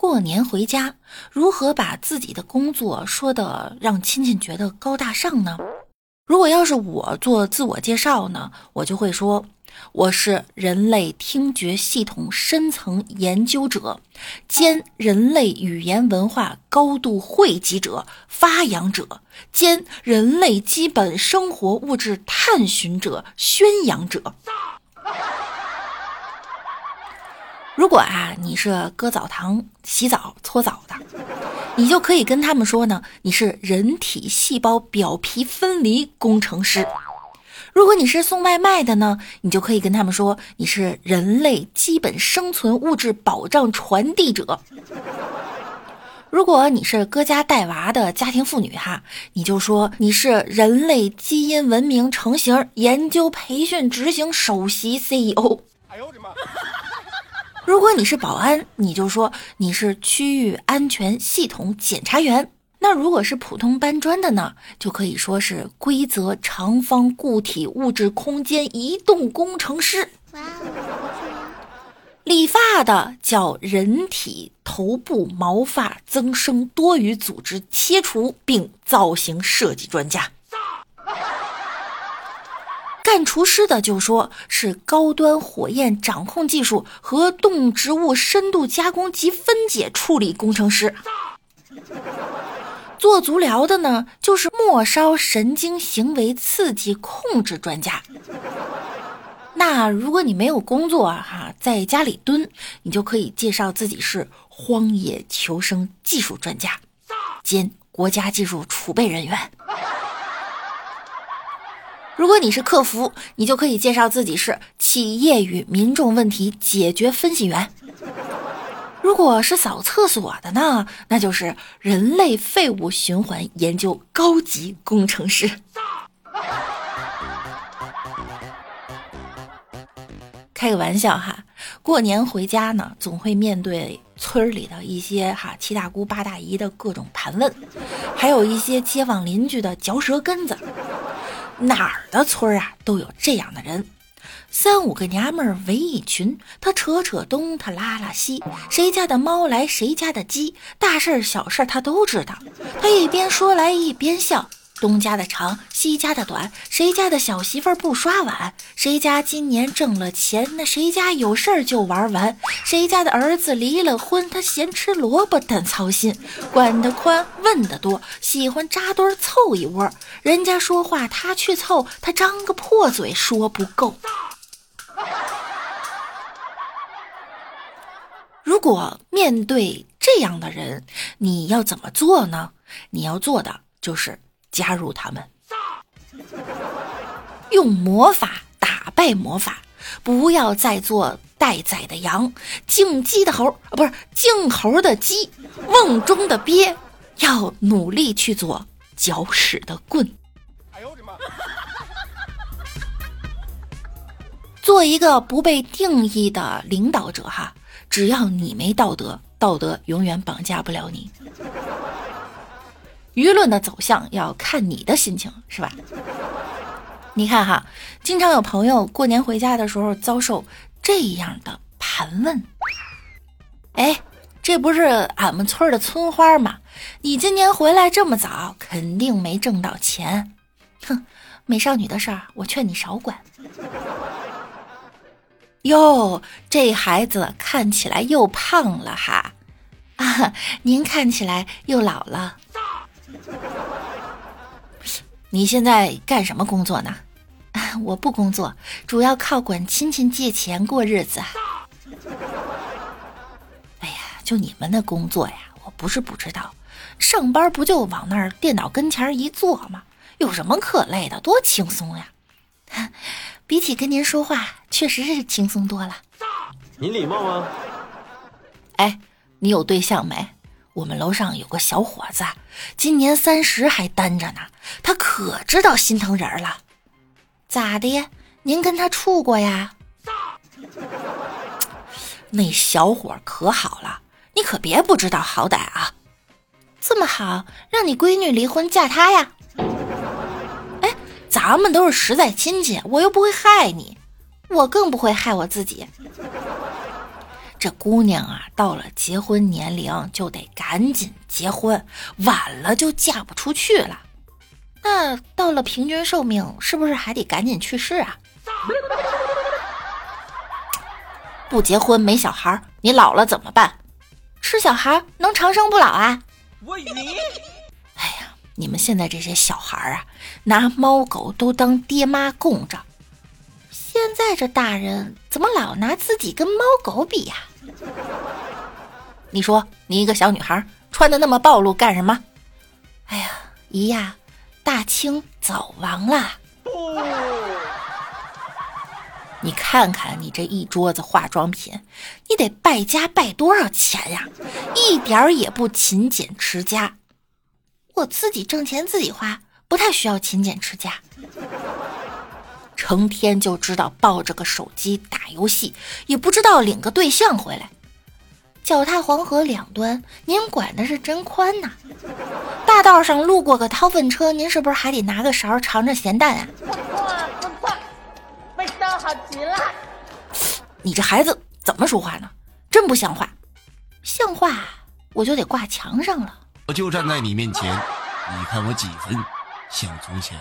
过年回家，如何把自己的工作说得让亲戚觉得高大上呢？如果要是我做自我介绍呢，我就会说我是人类听觉系统深层研究者兼人类语言文化高度汇集者、发扬者兼人类基本生活物质探寻者、宣扬者。如果你是搁澡堂洗澡搓澡的，你就可以跟他们说呢，你是人体细胞表皮分离工程师。如果你是送外卖的呢，你就可以跟他们说你是人类基本生存物质保障传递者。如果你是搁家带娃的家庭妇女你就说你是人类基因文明成型研究培训执行首席 CEO。 哎呦我的妈！如果你是保安，你就说你是区域安全系统检查员。那如果是普通搬砖的呢，就可以说是规则长方固体物质空间移动工程师。理发的叫人体头部毛发增生多余组织切除并造型设计专家。干厨师的就说是高端火焰掌控技术和动植物深度加工及分解处理工程师。做足疗的呢，就是末梢神经行为刺激控制专家。那如果你没有工作在家里蹲，你就可以介绍自己是荒野求生技术专家兼国家技术储备人员。如果你是客服，你就可以介绍自己是企业与民众问题解决分析员。如果是扫厕所的呢，那就是人类废物循环研究高级工程师。开个玩笑过年回家呢，总会面对村里的一些七大姑八大姨的各种盘问，还有一些街坊邻居的嚼舌根子。哪儿的村都有这样的人，三五个娘们儿围一群，他扯扯东，他拉拉西，谁家的猫来谁家的鸡，大事小事他都知道。他一边说来一边笑，东家的长西家的短，谁家的小媳妇儿不刷碗，谁家今年挣了钱，那谁家有事儿就玩完，谁家的儿子离了婚，他嫌吃萝卜但操心，管得宽问得多，喜欢扎堆凑一窝，人家说话他去凑，他张个破嘴说不够。如果面对这样的人，你要怎么做呢？你要做的就是加入他们，用魔法打败魔法，不要再做待宰的羊，敬鸡的猴不是敬猴的鸡，瓮中的鳖，要努力去做搅屎的棍。哎呦我的妈！做一个不被定义的领导者只要你没道德，道德永远绑架不了你。舆论的走向要看你的心情，是吧？你看经常有朋友过年回家的时候遭受这样的盘问。哎，这不是俺们村的村花吗？你今年回来这么早，肯定没挣到钱。哼，美少女的事儿，我劝你少管。哟，这孩子看起来又胖了您看起来又老了。你现在干什么工作呢？我不工作，主要靠管亲戚借钱过日子。哎呀，就你们的工作呀，我不是不知道，上班不就往那儿电脑跟前一坐吗？有什么可累的，多轻松呀。比起跟您说话，确实是轻松多了。您礼貌吗？哎，你有对象没？我们楼上有个小伙子，今年30还单着呢，他可知道心疼人了。咋的？您跟他处过呀？那小伙可好了，你可别不知道好歹啊。这么好，让你闺女离婚嫁他呀？哎，咱们都是实在亲戚，我又不会害你，我更不会害我自己。这姑娘啊，到了结婚年龄就得赶紧结婚，晚了就嫁不出去了。那到了平均寿命，是不是还得赶紧去世啊？不结婚没小孩，你老了怎么办？吃小孩能长生不老啊？我与你，哎呀，你们现在这些小孩啊，拿猫狗都当爹妈供着。现在这大人怎么老拿自己跟猫狗比呀？你说你一个小女孩穿的那么暴露干什么？哎呀，姨呀，大清早亡了。你看看你这一桌子化妆品，你得败家败多少钱呀？一点也不勤俭持家。我自己挣钱自己花，不太需要勤俭持家。成天就知道抱着个手机打游戏，也不知道领个对象回来。脚踏黄河两端，您管的是真宽呐！大道上路过个掏粪车，您是不是还得拿个勺尝着咸淡啊？好极了！你这孩子怎么说话呢？真不像话！像话我就得挂墙上了。我就站在你面前，你看我几分像从前。